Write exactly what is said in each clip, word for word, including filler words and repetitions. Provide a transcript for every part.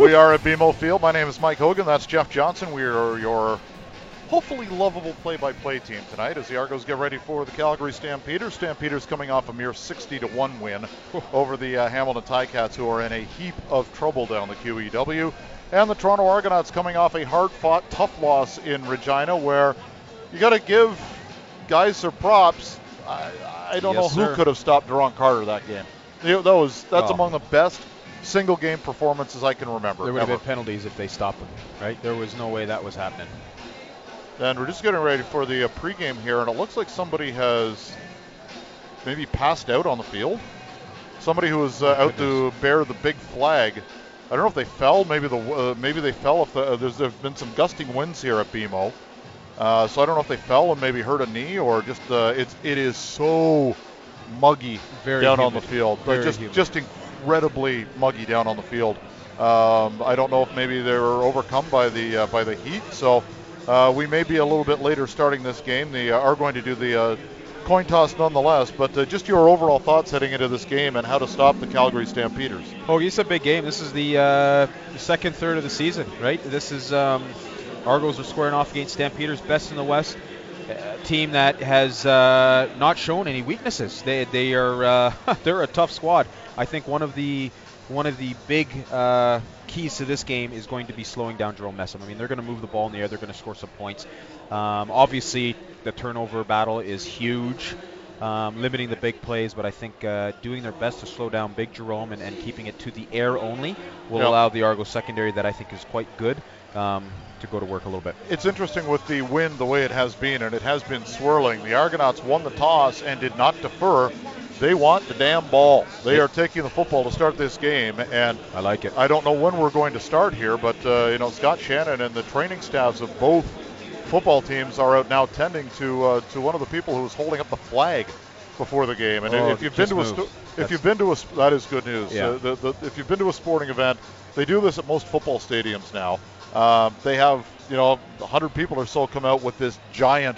We are at B M O Field. My name is Mike Hogan. That's Jeff Johnson. We are your hopefully lovable play-by-play team tonight as the Argos get ready for the Calgary Stampeders. Stampeders coming off a mere sixty to one win over the uh, Hamilton Ticats, who are in a heap of trouble down the Q E W. And the Toronto Argonauts coming off a hard-fought, tough loss in Regina, where you got to give guys their props. I, I don't yes, know sir. who could have stopped Deron Carter that game. That was, that's oh. among the best single game performances I can remember. There would ever. have been penalties if they stopped them, right? There was no way that was happening. And we're just getting ready for the uh, pregame here, and it looks like somebody has maybe passed out on the field. Somebody who was uh, out to bear the big flag. I don't know if they fell. Maybe the uh, maybe they fell. If the, uh, there's there've been some gusting winds here at B M O, uh, so I don't know if they fell and maybe hurt a knee or just uh, it's it is so muggy Very down humid. on the field. Very just humid. just. In- incredibly muggy down on the field. Um, I don't know if maybe they were overcome by the uh, by the heat, so uh, we may be a little bit later starting this game. They are going to do the uh, coin toss nonetheless, but uh, just your overall thoughts heading into this game and how to stop the Calgary Stampeders. Oh, it's a big game. This is the uh, second third of the season, right? This is um, Argos are squaring off against Stampeders, best in the West, a team that has uh, not shown any weaknesses. They they are uh, they're a tough squad. I think one of the one of the big uh, keys to this game is going to be slowing down Jerome Messam. I mean, they're going to move the ball in the air. They're going to score some points. Um, obviously, the turnover battle is huge, um, limiting the big plays. But I think uh, doing their best to slow down Big Jerome and, and keeping it to the air only will yep. allow the Argos secondary, that I think is quite good, um, to go to work a little bit. It's interesting with the wind, the way it has been, and it has been swirling. The Argonauts won the toss and did not defer. They want the damn ball. They are taking the football to start this game, and I like it. I don't know when we're going to start here, but uh, you know, Scott Shannon and the training staffs of both football teams are out now tending to uh, to one of the people who was holding up the flag before the game. And oh, if you've been to moved. a sto- if you've been to a sp- that is good news. Yeah. Uh, the, the, if you've been to a sporting event, they do this at most football stadiums now. Uh, they have, you know, one hundred people or so come out with this giant,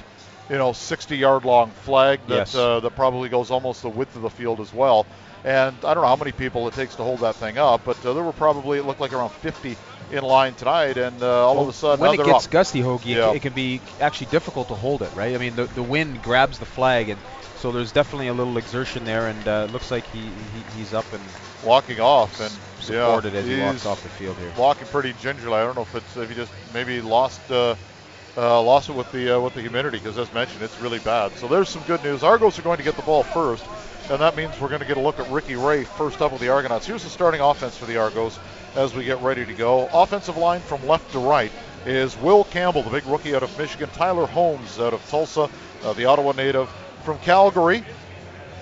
you know, sixty-yard long flag that yes. uh, that probably goes almost the width of the field as well. And I don't know how many people it takes to hold that thing up, but uh, there were probably, it looked like around fifty in line tonight, and uh, all well, of a sudden, when it gets up. gusty, Hoagie, yeah. it, it can be actually difficult to hold it, right? I mean, the, the wind grabs the flag, and so there's definitely a little exertion there, and it uh, looks like he, he he's up and walking off and supported yeah, as he walks off the field here. Walking pretty gingerly. I don't know if it's if he just maybe lost. Uh, Uh, lost it with the uh, with the humidity, because as mentioned, it's really bad. So there's some good news. Argos are going to get the ball first, and that means we're going to get a look at Ricky Ray first up with the Argonauts. Here's the starting offense for the Argos as we get ready to go. Offensive line from left to right is Will Campbell, the big rookie out of Michigan. Tyler Holmes out of Tulsa, uh, the Ottawa native from Calgary.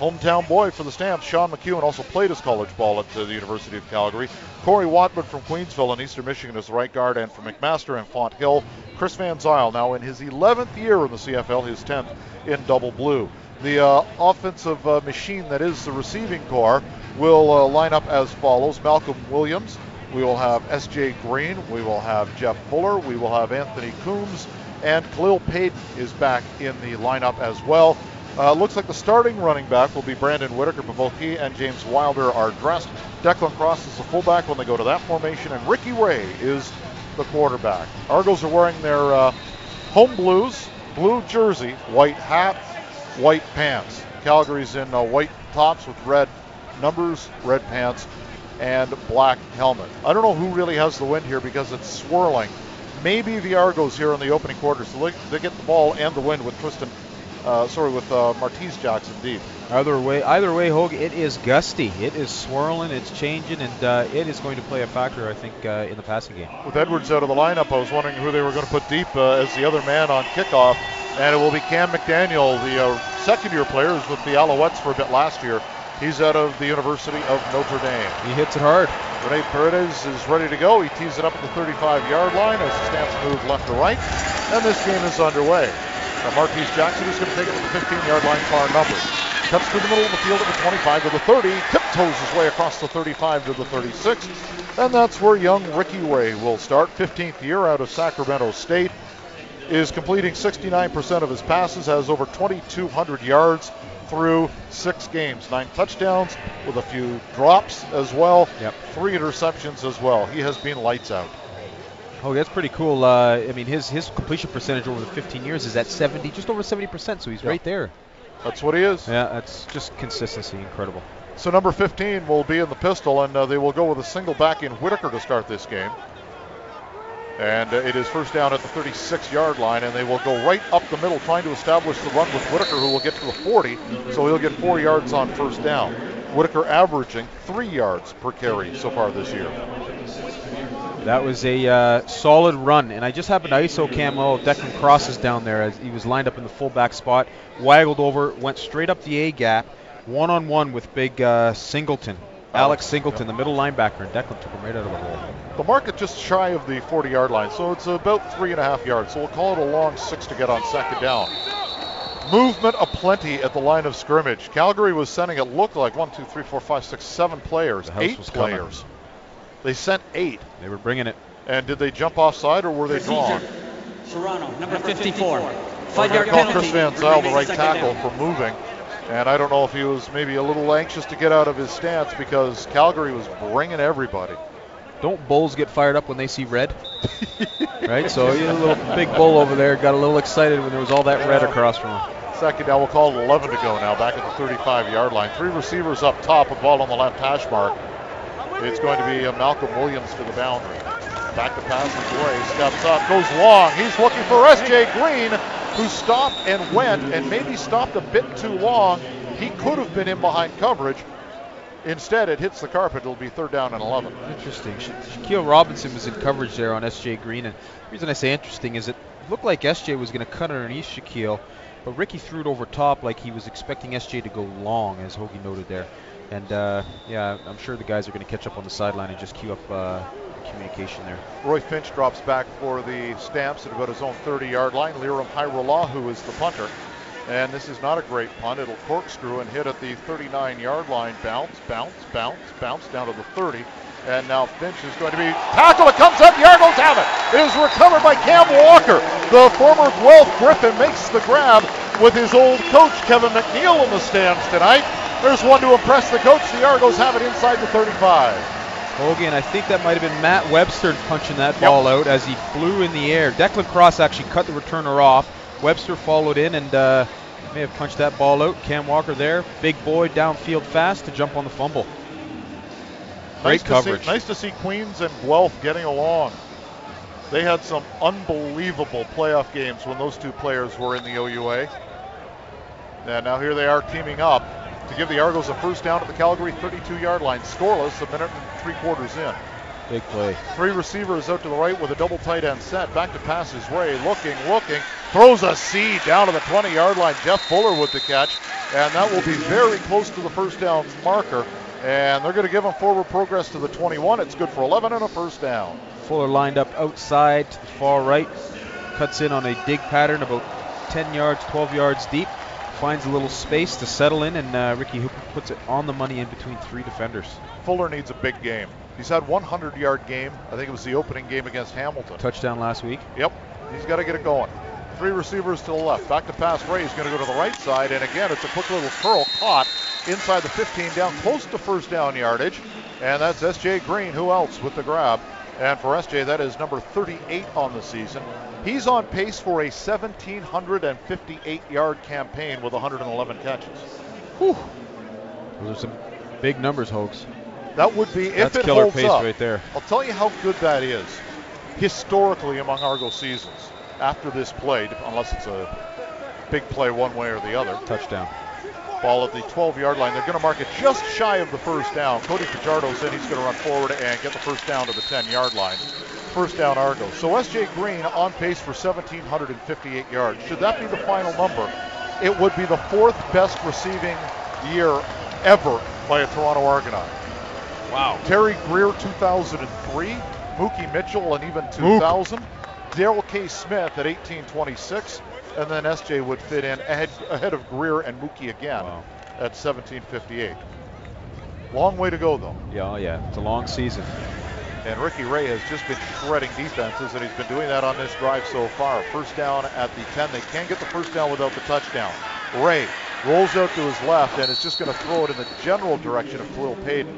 Hometown boy for the Stamps, Sean McEwen, also played his college ball at uh, the University of Calgary. Corey Watwood from Queensville in Eastern Michigan is the right guard, and from McMaster and Font Hill, Chris Van Zyl, now in his eleventh year in the C F L, his tenth in Double Blue. The uh, offensive uh, machine that is the receiving corps will uh, line up as follows. Malcolm Williams, we will have S J Green, we will have Jeff Fuller, we will have Anthony Coombs, and Khalil Payton is back in the lineup as well. Uh, looks like the starting running back will be Brandon Whitaker, but both he and James Wilder are dressed. Declan Cross is the fullback when they go to that formation, and Ricky Ray is the quarterback. Argos are wearing their uh, home blues, blue jersey, white hat, white pants. Calgary's in uh, white tops with red numbers, red pants, and black helmet. I don't know who really has the wind here because it's swirling. Maybe the Argos here in the opening quarter, so they get the ball and the wind with Tristan. Uh, sorry, with uh, Martiz Jackson deep. Either way, either way, Hogue, it is gusty. It is swirling. It's changing, and uh, it is going to play a factor, I think, uh, in the passing game. With Edwards out of the lineup, I was wondering who they were going to put deep uh, as the other man on kickoff, and it will be Cam McDaniel, the uh, second-year player, who's with the Alouettes for a bit last year. He's out of the University of Notre Dame. He hits it hard. Rene Paredes is ready to go. He tees it up at the thirty-five-yard line as the Stamps move left to right, and this game is underway. Now Marquise Jackson is going to take it to the fifteen-yard line, far number. Cuts through the middle of the field at the twenty-five to the thirty, tiptoes his way across the thirty-five to the thirty-six, and that's where young Ricky Ray will start. fifteenth year out of Sacramento State, is completing sixty-nine percent of his passes, has over twenty-two hundred yards, through six games, nine touchdowns with a few drops as well, yep. three interceptions as well. He has been lights out. Oh, that's pretty cool. Uh, I mean, his his completion percentage over the fifteen years is at seventy, just over seventy percent, so he's yep. right there. That's what he is. Yeah, that's just consistency, incredible. So number fifteen will be in the pistol, and uh, they will go with a single back in Whitaker to start this game. And uh, it is first down at the thirty-six yard line, and they will go right up the middle trying to establish the run with Whitaker, who will get to the forty, so he'll get four yards on first down. Whitaker averaging three yards per carry so far this year. That was a uh, solid run, and I just happened to I S O camo Declan Cross is down there as he was lined up in the fullback spot, waggled over, went straight up the A-gap, one-on-one with big uh, Singleton. Alex Singleton, the middle linebacker, and Declan took him right out of the hole. The mark is just shy of the forty yard line, so it's about three and a half yards. So we'll call it a long six to get on second down. Movement aplenty at the line of scrimmage. Calgary was sending, it looked like, one, two, three, four, five, six, seven players, eight players. Coming. They sent eight. They were bringing it. And did they jump offside or were they drawn? Toronto, number fifty-four. Five-yard penalty. Chris Van Zyl, the right tackle, for moving. And I don't know if he was maybe a little anxious to get out of his stance because Calgary was bringing everybody. Don't bulls get fired up when they see red? Right? So he had a little big bull over there, got a little excited when there was all that red across from him. Second down, we'll call it eleven to go now, back at the thirty-five yard line. Three receivers up top, a ball on the left hash mark. It's going to be Malcolm Williams to the boundary. Back to pass his way, steps up, goes long. He's looking for S J Green, who stopped and went and maybe stopped a bit too long. He could have been in behind coverage. Instead, it hits the carpet. It'll be third down and eleven. Interesting. Sha- Shaquille Robinson was in coverage there on S J Green. And the reason I say interesting is it looked like S J was going to cut underneath Shaquille, but Ricky threw it over top like he was expecting S J to go long, as Hoagie noted there. And, uh, yeah, I'm sure the guys are going to catch up on the sideline and just queue up uh, communication there. Roy Finch drops back for the Stamps at about his own thirty yard line. Lirim Hyrapllahu is the punter. And this is not a great punt. It'll corkscrew and hit at the thirty-nine yard line. Bounce, bounce, bounce, bounce down to the thirty. And now Finch is going to be tackled. It comes up. The Argos have it. It is recovered by Cam Walker. The former Guelph Griffin makes the grab with his old coach, Kevin McNeil, in the stands tonight. There's one to impress the coach. The Argos have it inside the thirty-five. Hogan, I think that might have been Matt Webster punching that yep. ball out as he flew in the air. Declan Cross actually cut the returner off. Webster followed in and uh, may have punched that ball out. Cam Walker there. Big boy downfield fast to jump on the fumble. Great nice coverage. To see, nice to see Queens and Guelph getting along. They had some unbelievable playoff games when those two players were in the O U A. And now here they are teaming up to give the Argos a first down at the Calgary thirty-two yard line. Scoreless, a minute and three quarters in. Big play. Three receivers out to the right with a double tight end set. Back to pass his way. Looking, looking. Throws a C down to the twenty yard line. Jeff Fuller with the catch. And that will be very close to the first down marker. And they're going to give him forward progress to the twenty-one. It's good for eleven and a first down. Fuller lined up outside to the far right. Cuts in on a dig pattern about ten yards, twelve yards deep. Finds a little space to settle in, and uh, Ricky Hooper puts it on the money in between three defenders. Fuller needs a big game. He's had one hundred yard game. I think it was the opening game against Hamilton. Touchdown last week. Yep. He's got to get it going. Three receivers to the left. Back to pass. Ray is going to go to the right side, and again, it's a quick little curl caught inside the fifteen down, close to first down yardage, and that's S J Green. Who else with the grab? And for S J, that is number thirty-eight on the season. He's on pace for a one thousand seven hundred fifty-eight yard campaign with one hundred eleven catches. Whew. Those are some big numbers, Hoax. That would be if it holds up. That's killer pace right there. I'll tell you how good that is historically among Argo seasons. After this play, unless it's a big play one way or the other. Touchdown. Ball at the twelve yard line. They're going to mark it just shy of the first down. Cody Fajardo said he's going to run forward and get the first down to the ten yard line. First down Argos. So S J Green on pace for one thousand seven hundred fifty-eight yards. Should that be the final number? It would be the fourth best receiving year ever by a Toronto Argonaut. Wow. Terry Greer two thousand three, Mookie Mitchell and even two thousand, Mook. Daryl K. Smith at eighteen twenty-six. And then S J would fit in ahead, ahead of Greer and Mookie again wow. at seventeen fifty-eight. Long way to go, though. Yeah, yeah. It's a long season. And Ricky Ray has just been shredding defenses, and he's been doing that on this drive so far. First down at the ten. They can't get the first down without the touchdown. Ray rolls out to his left and is just going to throw it in the general direction of Khalil Payton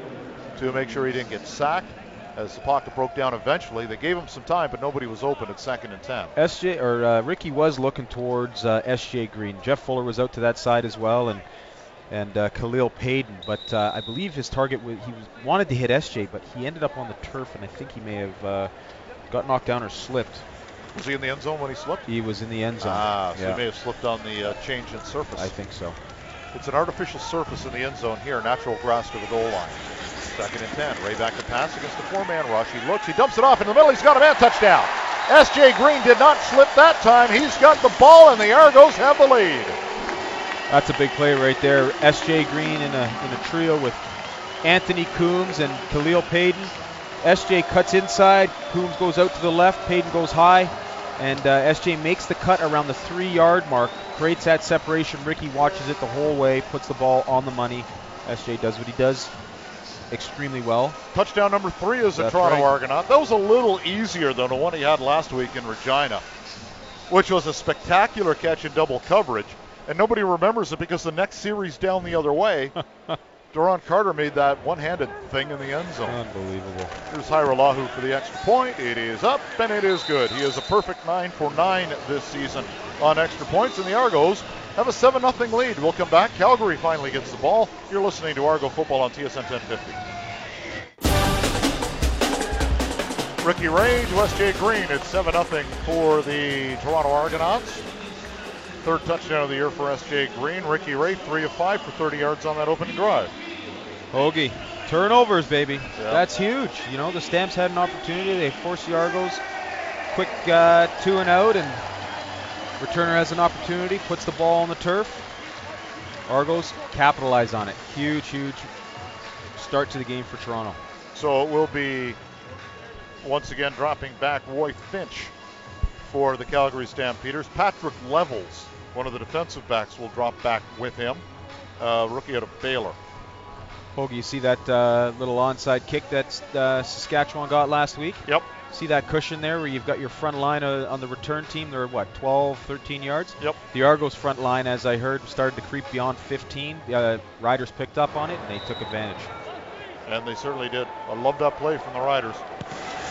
to make sure he didn't get sacked as the pocket broke down eventually. They gave him some time, but nobody was open at second and ten. S J or uh, Ricky was looking towards uh, S J Green. Jeff Fuller was out to that side as well, and and uh, Khalil Payton. But uh, I believe his target was, he was, wanted to hit S J, but he ended up on the turf, and I think he may have uh, got knocked down or slipped. Was he in the end zone when he slipped? He was in the end zone. Ah, so yeah. He may have slipped on the uh, change in surface. I think so. It's an artificial surface in the end zone here, natural grass to the goal line. Second and ten. Ray back to pass against the four-man rush. He looks. He dumps it off in the middle. He's got a man touchdown. S J Green did not slip that time. He's got the ball, and the Argos have the lead. That's a big play right there. S J Green in a in a trio with Anthony Coombs and Khalil Payton. S J cuts inside. Coombs goes out to the left. Payton goes high. And uh, S J makes the cut around the three-yard mark. Creates that separation. Ricky watches it the whole way. Puts the ball on the money. S J does what he does extremely well. Touchdown number three is the Toronto right. Argonaut. That was a little easier than the one he had last week in Regina, which was a spectacular catch in double coverage, and nobody remembers it because the next series down the other way, Deron Carter made that one-handed thing in the end zone. Unbelievable. Here's Hyrapllahu for the extra point. It is up and it is good. He is a perfect nine for nine this season on extra points, and the Argos have a seven nothing lead. We'll come back. Calgary finally gets the ball. You're listening to Argo Football on T S N ten fifty. Ricky Ray to S J Green. It's seven nothing for the Toronto Argonauts. Third touchdown of the year for S J Green. Ricky Ray, three of five for thirty yards on that opening drive. Hoagie, turnovers, baby. Yep. That's huge. You know, the Stamps had an opportunity. They forced the Argos. Quick uh, two and out, and returner has an opportunity, puts the ball on the turf. Argos capitalize on it. Huge, huge start to the game for Toronto. So it will be, once again, dropping back Roy Finch for the Calgary Stampeders. Patrick Levels, one of the defensive backs, will drop back with him. Uh, rookie out of Baylor. Hoagie, you see that uh, little onside kick that uh, Saskatchewan got last week? Yep. See that cushion there where you've got your front line uh, on the return team? They're, what, twelve, thirteen yards? Yep. The Argos front line, as I heard, started to creep beyond fifteen. The uh, Riders picked up on it, and they took advantage. And they certainly did. I love that play from the Riders.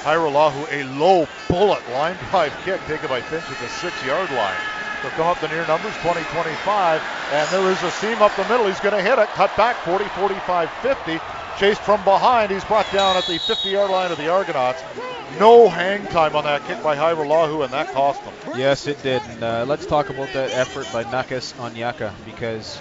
Hyrapllahu, a low bullet line drive kick taken by Finch at the six-yard line. They'll come up the near numbers, twenty twenty-five, and there is a seam up the middle. He's going to hit it. Cut back, forty, forty-five, fifty. Chased from behind. He's brought down at the fifty-yard line of the Argonauts. No hang time on that kick by Hyrapllahu, and that cost them. Yes, it did. And, uh, let's talk about that effort by Nakas Onyeka, because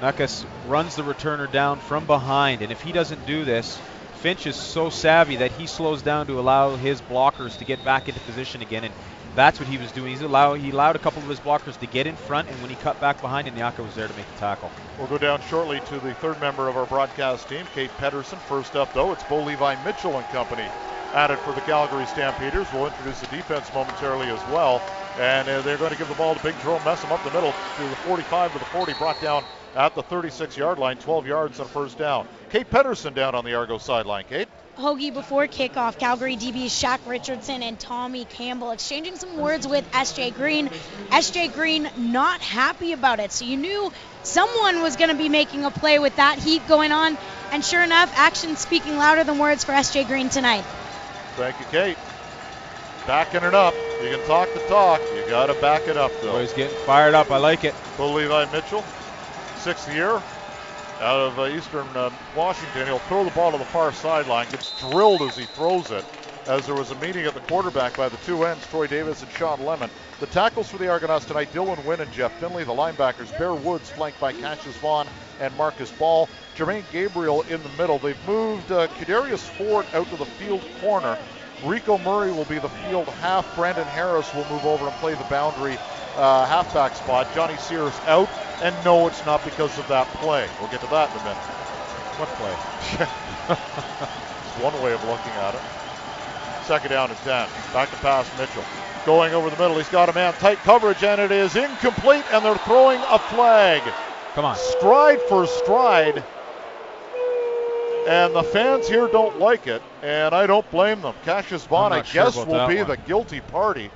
Nakas runs the returner down from behind, and if he doesn't do this, Finch is so savvy that he slows down to allow his blockers to get back into position again, and that's what he was doing. He's allow, he allowed a couple of his blockers to get in front, and when he cut back behind, Onyeka was there to make the tackle. We'll go down shortly to the third member of our broadcast team, Kate Pederson. First up, though, it's Bo Levi Mitchell and company at it for the Calgary Stampeders. We'll introduce the defense momentarily as well, and uh, they're going to give the ball to Big Jerome Messam up the middle to the forty-five to the forty, brought down at the thirty-six-yard line, twelve yards on first down. Kate Pederson down on the Argo sideline. Kate? Hoagie, before kickoff, Calgary D Bs Shaq Richardson and Tommy Campbell exchanging some words with S J Green. S J Green not happy about it, so you knew someone was going to be making a play with that heat going on, and sure enough, action speaking louder than words for S J Green tonight. Thank you, Kate. Backing it up. You can talk the talk. You got to back it up, though. He's getting fired up. I like it. Bo Levi Mitchell, sixth year out of uh, Eastern uh, Washington. He'll throw the ball to the far sideline. Gets drilled as he throws it, as there was a meeting at the quarterback by the two ends, Troy Davis and Sean Lemon. The tackles for the Argonauts tonight, Dylan Wynn and Jeff Finley. The linebackers, Bear Woods flanked by Cassius Vaughn and Marcus Ball. Jermaine Gabriel in the middle. They've moved uh, Kadarius Ford out to the field corner. Rico Murray will be the field half. Brandon Harris will move over and play the boundary uh, halfback spot. Johnny Sears out. And no, it's not because of that play. We'll get to that in a minute. What play? It's one way of looking at it. Second down and ten. Back to pass, Mitchell. Going over the middle. He's got a man. Tight coverage, and it is incomplete, and they're throwing a flag. Come on. Stride for stride. And the fans here don't like it, and I don't blame them. Cassius Vaughn, I guess, sure will be one. The guilty party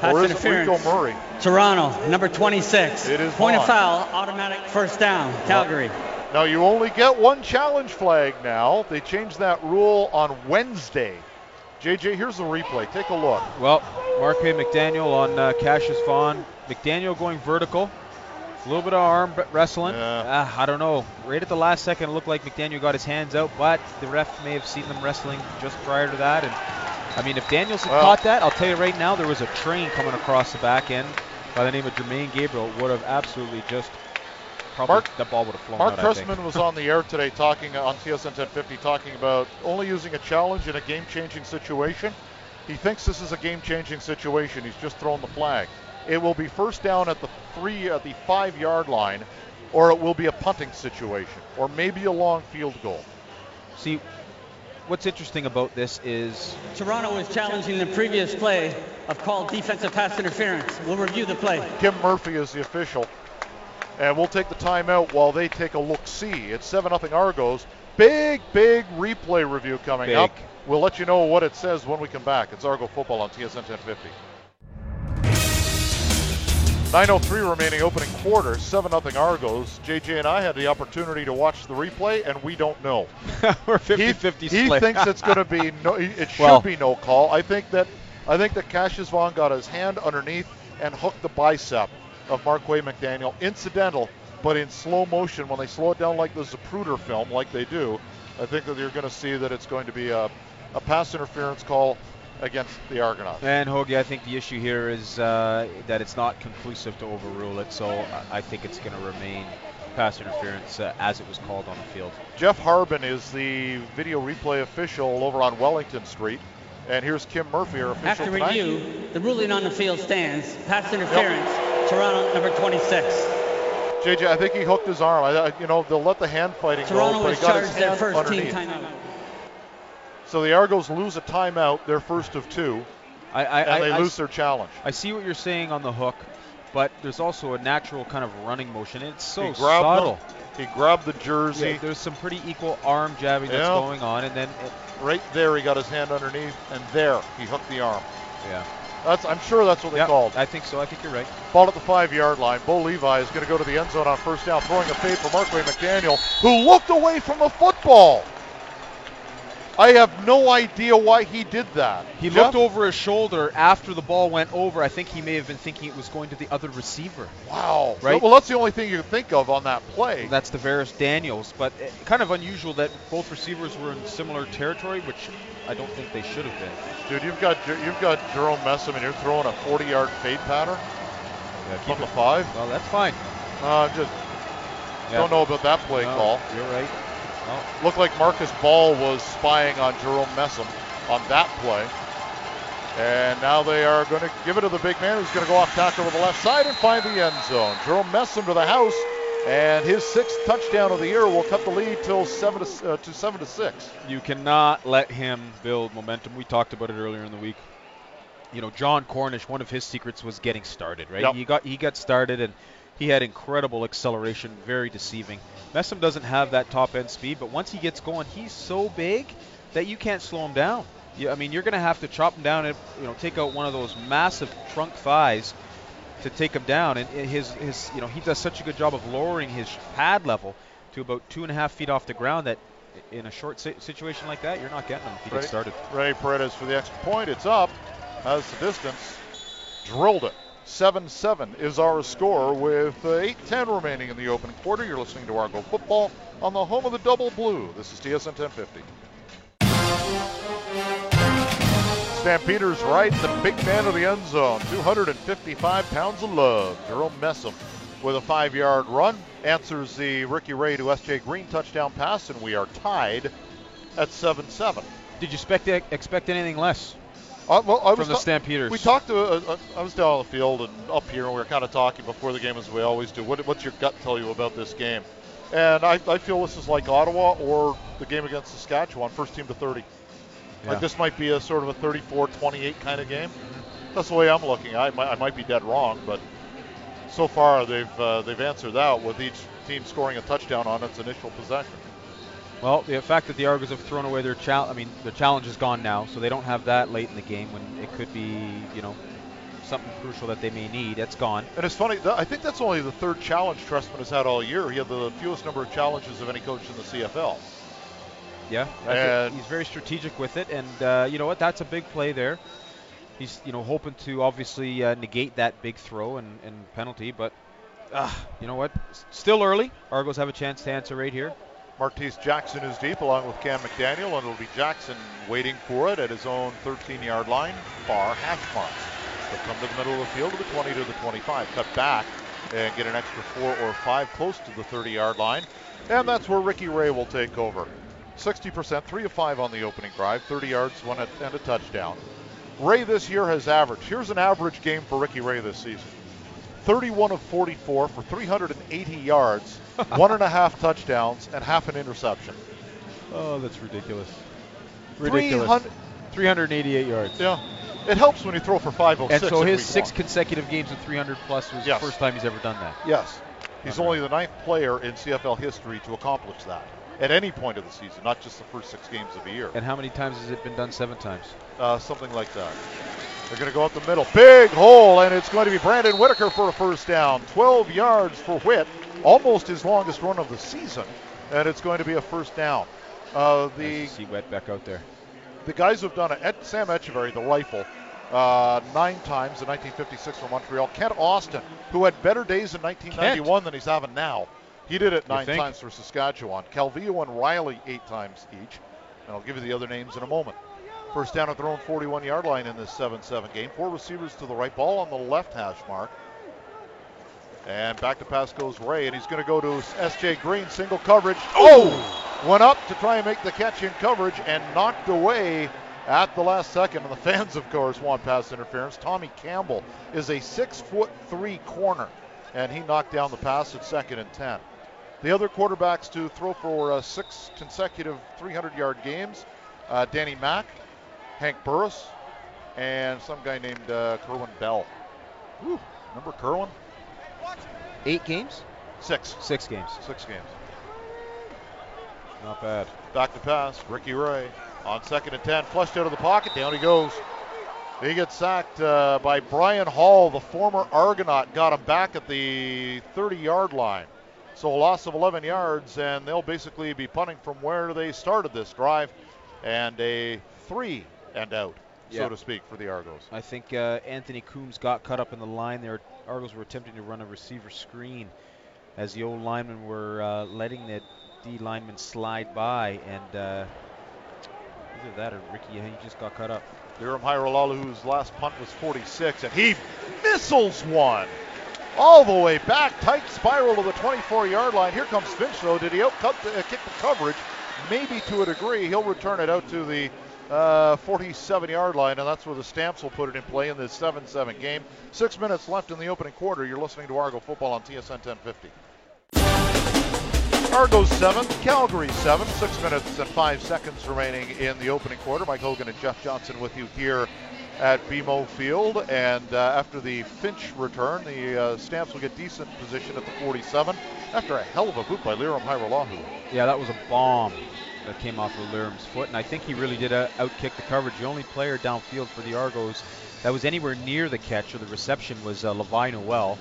Pass or is interference. Rico Murray? Toronto, number twenty-six. It is Point Vaughn. Of foul, automatic first down, Calgary. Now, now you only get one challenge flag now. They changed that rule on Wednesday. J J, here's the replay. Take a look. Well, Marcus McDaniel on uh, Cassius Vaughn. McDaniel going vertical. A little bit of arm wrestling. Yeah. Uh, I don't know. Right at the last second, it looked like McDaniel got his hands out, but the ref may have seen them wrestling just prior to that. And I mean, if Danielson well, caught that, I'll tell you right now, there was a train coming across the back end by the name of Jermaine Gabriel. Would have absolutely just probably Mark, the ball would have flown Mark out, Christman was on the air today talking on T S N ten fifty, talking about only using a challenge in a game-changing situation. He thinks this is a game-changing situation. He's just thrown the flag. It will be first down at the three, at the five-yard line, or it will be a punting situation, or maybe a long field goal. See, what's interesting about this is Toronto was challenging the previous play of called defensive pass interference. We'll review the play. Kim Murphy is the official, and we'll take the timeout while they take a look-see. It's seven nothing Argos. Big, big replay review coming big. up. We'll let you know what it says when we come back. It's Argo football on T S N ten fifty. nine oh three remaining opening quarter, seven nothing Argos. J J and I had the opportunity to watch the replay, and we don't know. We're fifty fifty split. He thinks it's going to be no, it should well. be no call. I think that I think that Cassius Vaughn got his hand underneath and hooked the bicep of Marquay McDaniel. Incidental, but in slow motion, when they slow it down like the Zapruder film, like they do, I think that you're going to see that it's going to be a, a pass interference call against the Argonauts. And Hoagie, I think the issue here is uh, that it's not conclusive to overrule it, so I think it's going to remain pass interference uh, as it was called on the field. Jeff Harbin is the video replay official over on Wellington Street, and here's Kim Murphy, our official. After review, tonight. The ruling on the field stands. Pass interference, yep. Toronto number twenty-six. J J, I think he hooked his arm. I, you know, they'll let the hand fighting Toronto go. Toronto was charged their first underneath. Team timeout. So the Argos lose a timeout, their first of two, I, I, and they I, lose I, their challenge. I see what you're saying on the hook, but there's also a natural kind of running motion. It's so subtle. The, he grabbed the jersey. Yeah, there's some pretty equal arm jabbing yeah. that's going on, and then it, right there he got his hand underneath, and there he hooked the arm. Yeah. That's, I'm sure that's what they yep, called. I think so. I think you're right. Ball at the five-yard line. Bo Levi is going to go to the end zone on first down, throwing a fade for Markway McDaniel, who looked away from the football. I have no idea why he did that. He Jeff? looked over his shoulder after the ball went over. I think he may have been thinking it was going to the other receiver. Wow. Right? Well, that's the only thing you can think of on that play. Well, that's Tavares Daniels, but it, kind of unusual that both receivers were in similar territory, which I don't think they should have been. Dude, you've got you've got Jerome Messam, and you're throwing a forty-yard fade pattern yeah, from the five. Well, that's fine. I uh, just yeah. don't know about that play no, call. You're right. Well, looked like Marcus Ball was spying on Jerome Messam on that play. And now they are going to give it to the big man who's going to go off tackle to the left side and find the end zone. Jerome Messam to the house, and his sixth touchdown of the year will cut the lead till seven to, uh, to seven to six. You cannot let him build momentum. We talked about it earlier in the week. You know, John Cornish, one of his secrets was getting started, right? Yep. He got he got started and he had incredible acceleration, very deceiving. Messam doesn't have that top-end speed, but once he gets going, he's so big that you can't slow him down. You, I mean, you're going to have to chop him down and, you know, take out one of those massive trunk thighs to take him down. And his, his, you know, he does such a good job of lowering his pad level to about two and a half feet off the ground that in a short si- situation like that, you're not getting him if he Ray, gets started. Rene Paredes for the extra point. It's up. Has the distance. Drilled it. seven seven is our score with eight ten remaining in the opening quarter. You're listening to Argo Football on the home of the Double Blue. This is T S N ten fifty. Stampeders right, the big man of the end zone. two hundred fifty-five pounds of love. Jerome Messam with a five-yard run. Answers the Ricky Ray to S J Green touchdown pass, and we are tied at seven seven. Did you expect, expect anything less? Uh, well, I from was the ta- Stampeders. We talked to. Uh, uh, I was down on the field and up here, and we were kind of talking before the game, as we always do. What, what's your gut tell you about this game? And I, I feel this is like Ottawa or the game against Saskatchewan, first team to thirty. Yeah. Like this might be a sort of a thirty-four twenty-eight kind of game. Mm-hmm. That's the way I'm looking. I might, I might be dead wrong, but so far they've uh, they've answered that with each team scoring a touchdown on its initial possession. Well, the fact that the Argos have thrown away their challenge, I mean, the challenge is gone now, so they don't have that late in the game when it could be, you know, something crucial that they may need. That's gone. And it's funny, th- I think that's only the third challenge Trestman has had all year. He had the fewest number of challenges of any coach in the C F L. Yeah, and he's very strategic with it, and uh, you know what? That's a big play there. He's, you know, hoping to obviously uh, negate that big throw and, and penalty, but uh, you know what? S- still early. Argos have a chance to answer right here. Marquise Jackson is deep along with Cam McDaniel, and it'll be Jackson waiting for it at his own thirteen-yard line, far hash mark. They'll come to the middle of the field to the twenty to the twenty-five, cut back, and get an extra four or five close to the thirty-yard line, and that's where Ricky Ray will take over. sixty percent, three of five on the opening drive, thirty yards, one at, and a touchdown. Ray this year has averaged, here's an average game for Ricky Ray this season. thirty-one of forty-four for three hundred eighty yards, one and a half touchdowns, and half an interception. Oh, that's ridiculous. Ridiculous. three hundred eighty-eight yards. Yeah. It helps when you throw for five oh six. And so his six one. consecutive games of three hundred plus was yes. the first time he's ever done that. Yes. He's only the ninth player in C F L history to accomplish that. At any point of the season, not just the first six games of the year. And how many times has it been done? Seven times. Uh, something like that. They're going to go up the middle. Big hole, and it's going to be Brandon Whitaker for a first down. twelve yards for Whit, almost his longest run of the season, and it's going to be a first down. Uh, the nice to see Whit back out there. The guys who've done it, Ed, Sam Echeverry, the rifle, uh, nine times in nineteen fifty-six for Montreal. Kent Austin, who had better days in nineteen ninety-one Kent. than he's having now. He did it nine times for Saskatchewan. Calvillo and Riley eight times each. And I'll give you the other names in a moment. First down at their own forty-one-yard line in this seven seven game. Four receivers to the right, ball on the left hash mark. And back to pass goes Ray, and he's going to go to S J Green, single coverage. Oh! Went up to try and make the catch in coverage and knocked away at the last second. And the fans, of course, want pass interference. Tommy Campbell is a six foot three corner, and he knocked down the pass at second and ten. The other quarterbacks to throw for uh, six consecutive three hundred-yard games, uh, Danny Mack, Hank Burris, and some guy named uh, Kerwin Bell. Whew, remember Kerwin? Eight games? Six. Six games. Six games. Not bad. Back to pass, Ricky Ray on second and ten, flushed out of the pocket, down he goes. He gets sacked uh, by Brian Hall, the former Argonaut, got him back at the thirty-yard line. So a loss of eleven yards, and they'll basically be punting from where they started this drive, and a three and out, yeah. so to speak, for the Argos. I think uh, Anthony Coombs got cut up in the line there. Argos were attempting to run a receiver screen as the old linemen were uh, letting the D lineman slide by, and uh, either that or Ricky, he just got cut up. Lirim Hyrapllahu, whose last punt was forty-six, and he missiles one. All the way back, tight spiral to the twenty-four-yard line. Here comes Finch, though. Did he out-cut the, uh, kick the coverage? Maybe to a degree. He'll return it out to the uh, forty-seven-yard line, and that's where the Stamps will put it in play in this seven seven game. Six minutes left in the opening quarter. You're listening to Argo Football on T S N ten fifty. Argos seven, Calgary seven, six minutes and five seconds remaining in the opening quarter. Mike Hogan and Jeff Johnson with you here at B M O Field, and uh, after the Finch return, the uh, Stamps will get decent position at the forty-seven after a hell of a boot by Lirim Hyrapllahu. Yeah, that was a bomb that came off of Liram's foot, and I think he really did uh, outkick the coverage. The only player downfield for the Argos that was anywhere near the catch or the reception was uh, Levi Noel,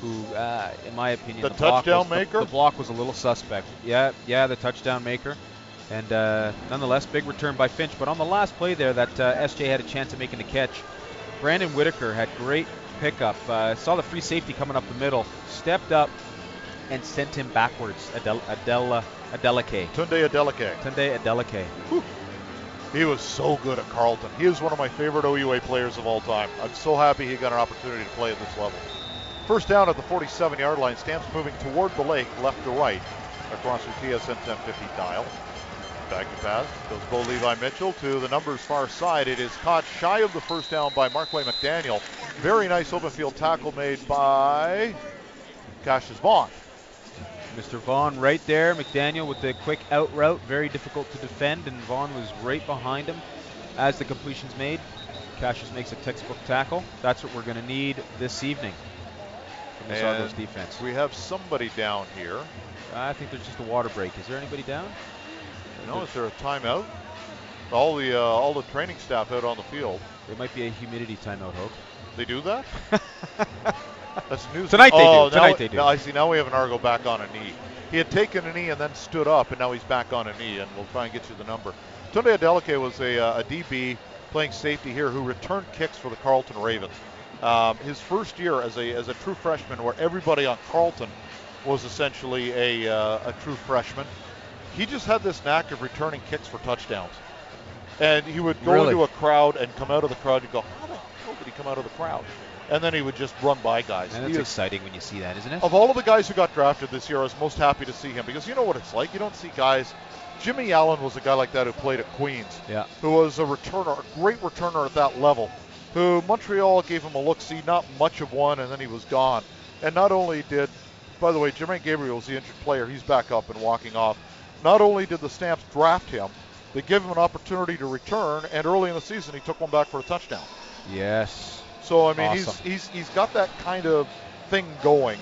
who, uh, in my opinion, the, the touchdown block was, maker? The, the block was a little suspect. Yeah, yeah, the touchdown maker. And uh, nonetheless, big return by Finch. But on the last play there, that uh, S J had a chance of making the catch. Brandon Whitaker had great pickup. Uh, saw the free safety coming up the middle, stepped up, and sent him backwards. Adel- Adela- Adeleke. Tunde Adeleke. Tunde Adeleke. Whew. He was so good at Carleton. He is one of my favorite O U A players of all time. I'm so happy he got an opportunity to play at this level. First down at the forty-seven-yard line. Stamps moving toward the lake, left to right, across the T S N ten fifty dial. Back to pass goes Bo Levi Mitchell to the numbers far side. It is caught shy of the first down by Markway McDaniel. Very nice open field tackle made by Cassius Vaughn. Mister Vaughn right there. McDaniel with the quick out route. Very difficult to defend, and Vaughn was right behind him as the completion's made. Cassius makes a textbook tackle. That's what we're going to need this evening from this Argos defense. We have somebody down here. I think there's just a water break. Is there anybody down? No, is there a timeout? All the uh, all the training staff out on the field. There might be a humidity timeout, Hope. They do that? That's news. Tonight they oh, do. Tonight they do. Now I see. Now we have an Argo back on a knee. He had taken a knee and then stood up, and now he's back on a knee, and we'll try and get you the number. Tunde Adeleke was a, uh, a D B playing safety here who returned kicks for the Carleton Ravens. Um, his first year as a as a true freshman, where everybody on Carleton was essentially a uh, a true freshman, he just had this knack of returning kicks for touchdowns. And he would go really? into a crowd and come out of the crowd and go, how the hell did he come out of the crowd? And then he would just run by guys. And that's exciting when you see that, isn't it? Of all of the guys who got drafted this year, I was most happy to see him because you know what it's like. You don't see guys. Jimmy Allen was a guy like that who played at Queens, yeah. who was a returner, a great returner at that level, who Montreal gave him a look-see, not much of one, and then he was gone. And not only did, by the way, Jermaine Gabriel is the injured player. He's back up and walking off. Not only did the Stamps draft him, they gave him an opportunity to return, and early in the season he took one back for a touchdown. Yes. So I mean, awesome. he's he's he's got that kind of thing going.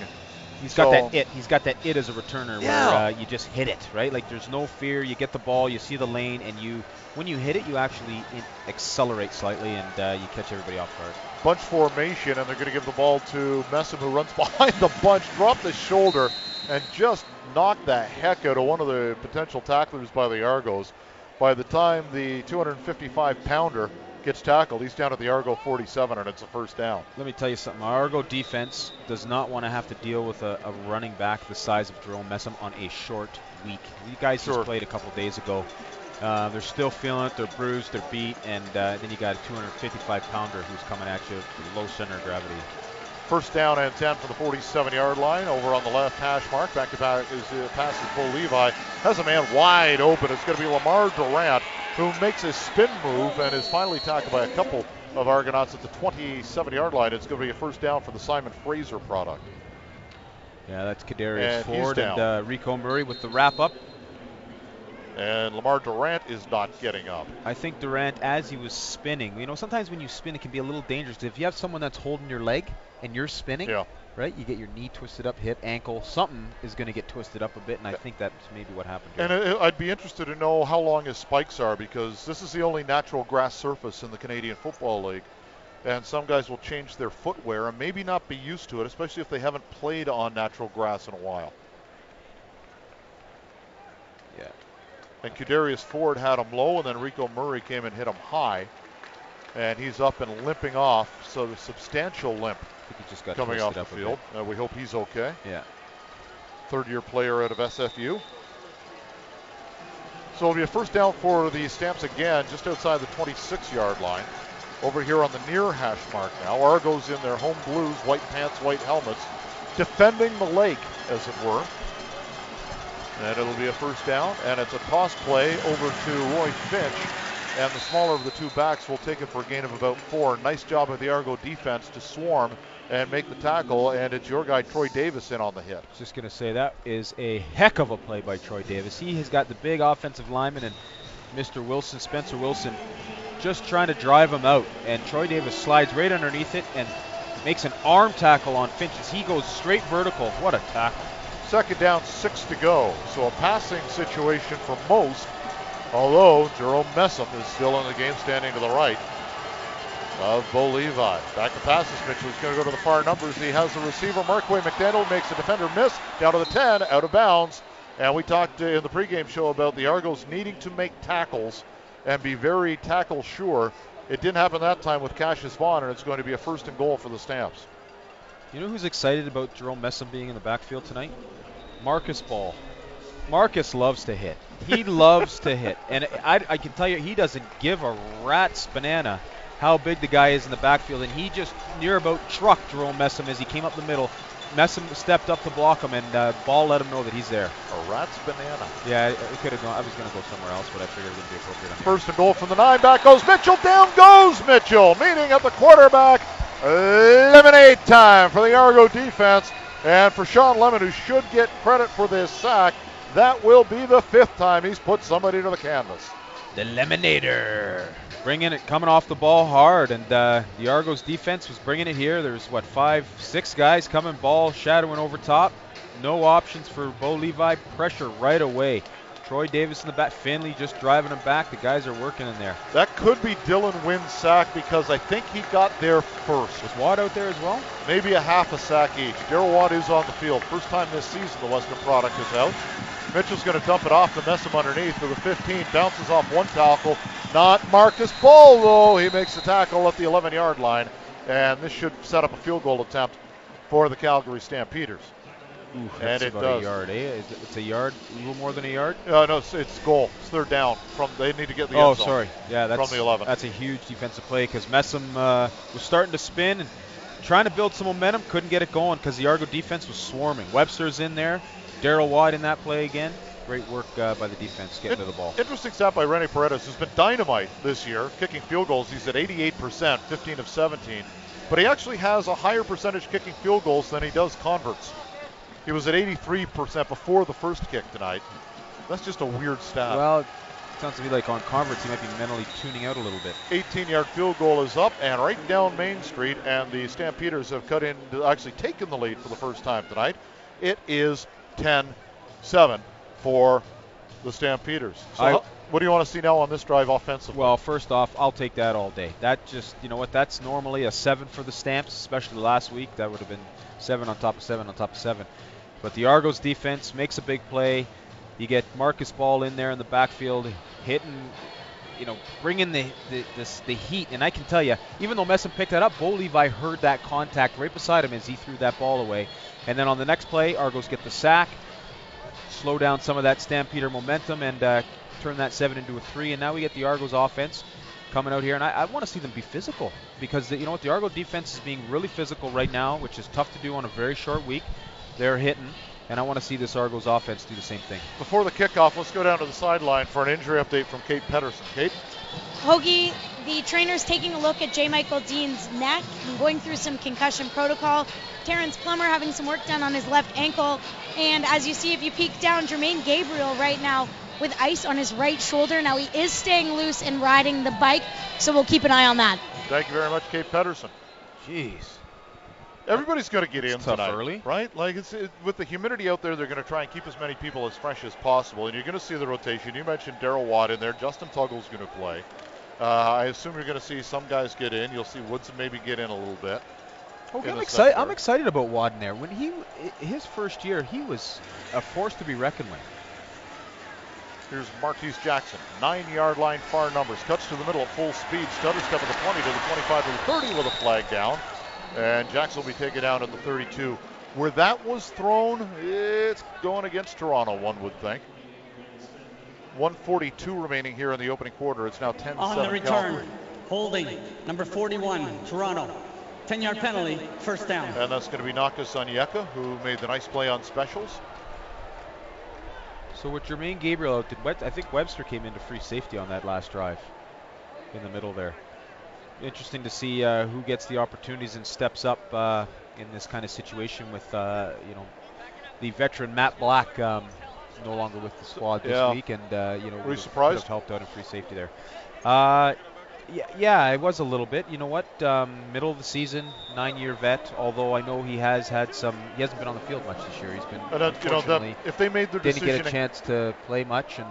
He's so. got that it. He's got that it as a returner yeah. where uh, you just hit it, right? Like there's no fear. You get the ball, you see the lane, and you when you hit it, you actually accelerate slightly, and uh, you catch everybody off guard. Bunch formation, and they're going to give the ball to Messam, who runs behind the bunch, dropped the shoulder, and just knocked the heck out of one of the potential tacklers by the Argos. By the time the two fifty-five pounder gets tackled, he's down at the Argo forty-seven, and it's a first down. Let me tell you something. Our Argo defense does not want to have to deal with a, a running back the size of Jerome Messam on a short week. You guys sure. just played a couple days ago. Uh, they're still feeling it. They're bruised. They're beat. And uh, then you got a two fifty-five pounder who's coming at you with low center of gravity. First down and ten for the forty-seven yard line. Over on the left hash mark. Back to back is the pass to Bo Levi. Has a man wide open. It's going to be Lamar Durant, who makes a spin move and is finally tackled by a couple of Argonauts at the twenty-seven yard line. It's going to be a first down for the Simon Fraser product. Yeah, that's Kadarius Ford and uh, Rico Murray with the wrap up. And Lamar Durant is not getting up. I think Durant, as he was spinning, you know, sometimes when you spin, it can be a little dangerous. If you have someone that's holding your leg and you're spinning, yeah. right, you get your knee twisted up, hip, ankle, something is going to get twisted up a bit, and I think that's maybe what happened here. And it, I'd be interested to know how long his spikes are, because this is the only natural grass surface in the Canadian Football League, and some guys will change their footwear and maybe not be used to it, especially if they haven't played on natural grass in a while. Yeah. And Kadarius Ford had him low, and then Rico Murray came and hit him high. And he's up and limping off, so a substantial limp I think he just got coming off the field. Uh, we hope he's okay. Yeah. Third-year player out of S F U. So it'll be a first down for the Stamps again, just outside the twenty-six yard line. Over here on the near hash mark now. Argos in their home blues, white pants, white helmets, defending the lake, as it were. And it'll be a first down, and it's a toss play over to Roy Finch, and the smaller of the two backs will take it for a gain of about four. Nice job of the Argo defense to swarm and make the tackle, and it's your guy Troy Davis in on the hit. Just going to say that is a heck of a play by Troy Davis. He has got the big offensive lineman and Mister Wilson, Spencer Wilson, just trying to drive him out, and Troy Davis slides right underneath it and makes an arm tackle on Finch as he goes straight vertical. What a tackle. Second down, six to go. So a passing situation for most, although Jerome Messam is still in the game, standing to the right of Bo Levi. Back to passes, Mitchell's going to go to the far numbers. He has the receiver, Markway McDaniel, makes the defender miss, down to the ten, out of bounds. And we talked in the pregame show about the Argos needing to make tackles and be very tackle sure. It didn't happen that time with Cassius Vaughn, and it's going to be a first and goal for the Stamps. You know who's excited about Jerome Messam being in the backfield tonight? Marcus Ball. Marcus loves to hit. He loves to hit. And I, I can tell you, he doesn't give a rat's banana how big the guy is in the backfield. And he just near about trucked Jerome Messam as he came up the middle. Messam stepped up to block him, and uh, Ball let him know that he's there. A rat's banana. Yeah, it could have gone. I was going to go somewhere else, but I figured it would be appropriate. On First and goal from the nine. Back goes Mitchell. Down goes Mitchell. Meeting at the quarterback. Lemonade time for the Argo defense. And for Sean Lemon, who should get credit for this sack, that will be the fifth time he's put somebody to the canvas. The Lemonator. Bringing it, coming off the ball hard, and uh, the Argos defense was bringing it here. There's, what, five, six guys coming, ball shadowing over top. No options for Bo Levi. Pressure right away. Troy Davis in the back. Finley just driving him back. The guys are working in there. That could be Dylan Wynn's sack because I think he got there first. Was Watt out there as well? Maybe a half a sack each. Darryl Watt is on the field. First time this season the Western product is out. Mitchell's going to dump it off to Messam underneath for the fifteen. Bounces off one tackle. Not Marcus Ball, though. He makes the tackle at the eleven-yard line. And this should set up a field goal attempt for the Calgary Stampeders. Ooh, and it does. A yard, eh? It's a yard, a little more than a yard? Uh, no, it's, it's goal. It's third down. From, they need to get the oh, end zone. Oh, sorry. Yeah, that's, from the eleven. That's a huge defensive play because Messam uh, was starting to spin and trying to build some momentum. Couldn't get it going because the Argo defense was swarming. Webster's in there. Darryl Watt in that play again. Great work uh, by the defense getting it, to the ball. Interesting stat by Rene Paredes, who's been dynamite this year, kicking field goals. He's at eighty-eight percent, fifteen of seventeen. But he actually has a higher percentage kicking field goals than he does converts. He was at eighty-three percent before the first kick tonight. That's just a weird stat. Well, it sounds to me like on converts he might be mentally tuning out a little bit. eighteen-yard field goal is up and right down Main Street, and the Stampeders have cut in to actually taken the lead for the first time tonight. It is ten seven for the Stampeders. So I, what do you want to see now on this drive offensively? Well, first off, I'll take that all day. That just, you know what, that's normally a seven for the Stamps, especially last week. That would have been seven on top of seven on top of seven. But the Argos defense makes a big play. You get Marcus Ball in there in the backfield, hitting, you know, bringing the the, this, the heat. And I can tell you, even though Messam picked that up, Bo Levi heard that contact right beside him as he threw that ball away. And then on the next play, Argos get the sack, slow down some of that Stampeder momentum, and uh, turn that seven into a three. And now we get the Argos offense coming out here, and I, I want to see them be physical because, the, you know what, the Argo defense is being really physical right now, which is tough to do on a very short week. They're hitting, and I want to see this Argos offense do the same thing. Before the kickoff, let's go down to the sideline for an injury update from Kate Pederson. Kate? Hoagie, the trainer's taking a look at J. Michael Dean's neck and going through some concussion protocol. Terrence Plummer having some work done on his left ankle. And as you see, if you peek down, Jermaine Gabriel right now with ice on his right shoulder. Now he is staying loose and riding the bike, so we'll keep an eye on that. Thank you very much, Kate Pederson. Jeez. Everybody's going to get it's in tough tonight, early. Right? Like it's it, with the humidity out there, they're going to try and keep as many people as fresh as possible. And you're going to see the rotation. You mentioned Darryl Watt in there. Justin Tuggle's going to play. Uh, I assume you're going to see some guys get in. You'll see Woodson maybe get in a little bit. Okay, I'm excited. I'm excited about Watt in there. When he his first year, he was a force to be reckoned with. Here's Marquise Jackson, nine-yard line, far numbers, cuts to the middle at full speed, stutter step of the twenty to the twenty-five to the thirty with a flag down. And Jackson will be taken down at the thirty-two. Where that was thrown, it's going against Toronto, one would think. one forty-two remaining here in the opening quarter. It's now ten seven. On the return, Calgary. Holding, number forty-one, Toronto. ten-yard penalty, first down. And that's going to be Nakas Onyeka, who made the nice play on specials. So with Jermaine Gabriel out, did Web- I think Webster came into free safety on that last drive in the middle there. Interesting to see uh, who gets the opportunities and steps up uh, in this kind of situation with, uh, you know, the veteran Matt Black um, no longer with the squad this yeah. week, and uh, you know, really surprised helped out in free safety there. Uh, yeah, yeah, it was a little bit. You know what? Um, middle of the season, nine-year vet. Although I know he has had some, he hasn't been on the field much this year. He's been uh, that, you know, that, if they made their didn't decision get a chance to play much and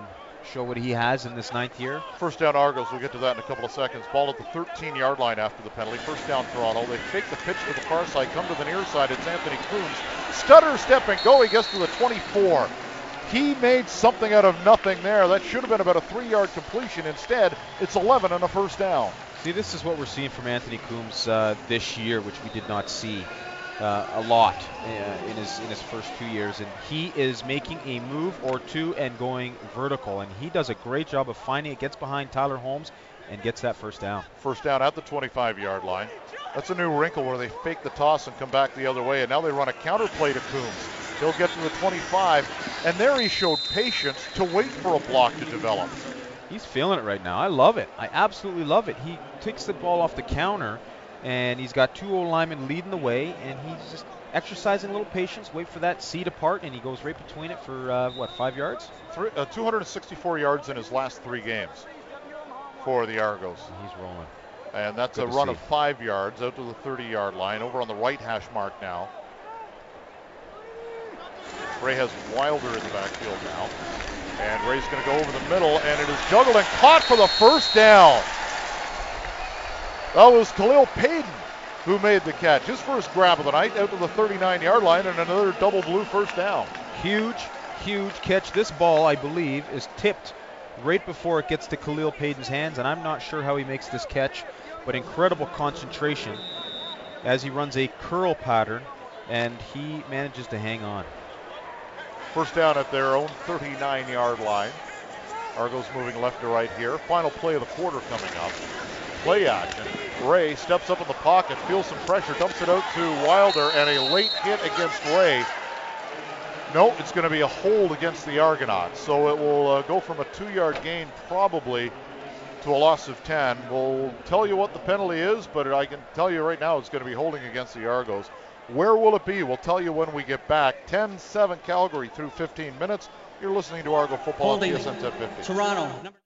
show what he has in this ninth year. First down Argos, we'll get to that in a couple of seconds. Ball at the thirteen-yard line after the penalty. First down Toronto. They fake the pitch to the far side, come to the near side. It's Anthony Coombs. Stutter, step, and go. He gets to the twenty-four. He made something out of nothing there. That should have been about a three-yard completion. Instead, it's eleven and a first down. See, this is what we're seeing from Anthony Coombs uh, this year, which we did not see Uh, a lot uh, in his in his first two years, and he is making a move or two and going vertical, and he does a great job of finding it. Gets behind Tyler Holmes and gets that first down. First down at the twenty-five-yard line. That's a new wrinkle where they fake the toss and come back the other way, and now they run a counter play to Coombs. He'll get to the twenty-five, and there he showed patience to wait for a block to develop. He's feeling it right now. I love it. I absolutely love it. He takes the ball off the counter, and he's got two old linemen leading the way, and he's just exercising a little patience, wait for that seat apart, and he goes right between it for, uh, what, five yards? Three, uh, two hundred sixty-four yards in his last three games for the Argos. He's rolling. And that's Good a run see. of five yards out to the thirty-yard line, over on the right hash mark now. Ray has Wilder in the backfield now. And Ray's going to go over the middle, and it is juggled and caught for the first down. That was Khalil Payton who made the catch. His first grab of the night out to the thirty-nine-yard line, and another double blue first down. Huge, huge catch. This ball, I believe, is tipped right before it gets to Khalil Payton's hands, and I'm not sure how he makes this catch, but incredible concentration as he runs a curl pattern, and he manages to hang on. First down at their own thirty-nine-yard line. Argos moving left to right here. Final play of the quarter coming up. Play action. Ray steps up in the pocket, feels some pressure, dumps it out to Wilder, and a late hit against Ray. No, it's going to be a hold against the Argonauts. So it will uh, go from a two-yard gain probably to a loss of ten. We'll tell you what the penalty is, but I can tell you right now it's going to be holding against the Argos. Where will it be? We'll tell you when we get back. ten seven Calgary through fifteen minutes. You're listening to Argo Football on T S N ten fifty. Toronto.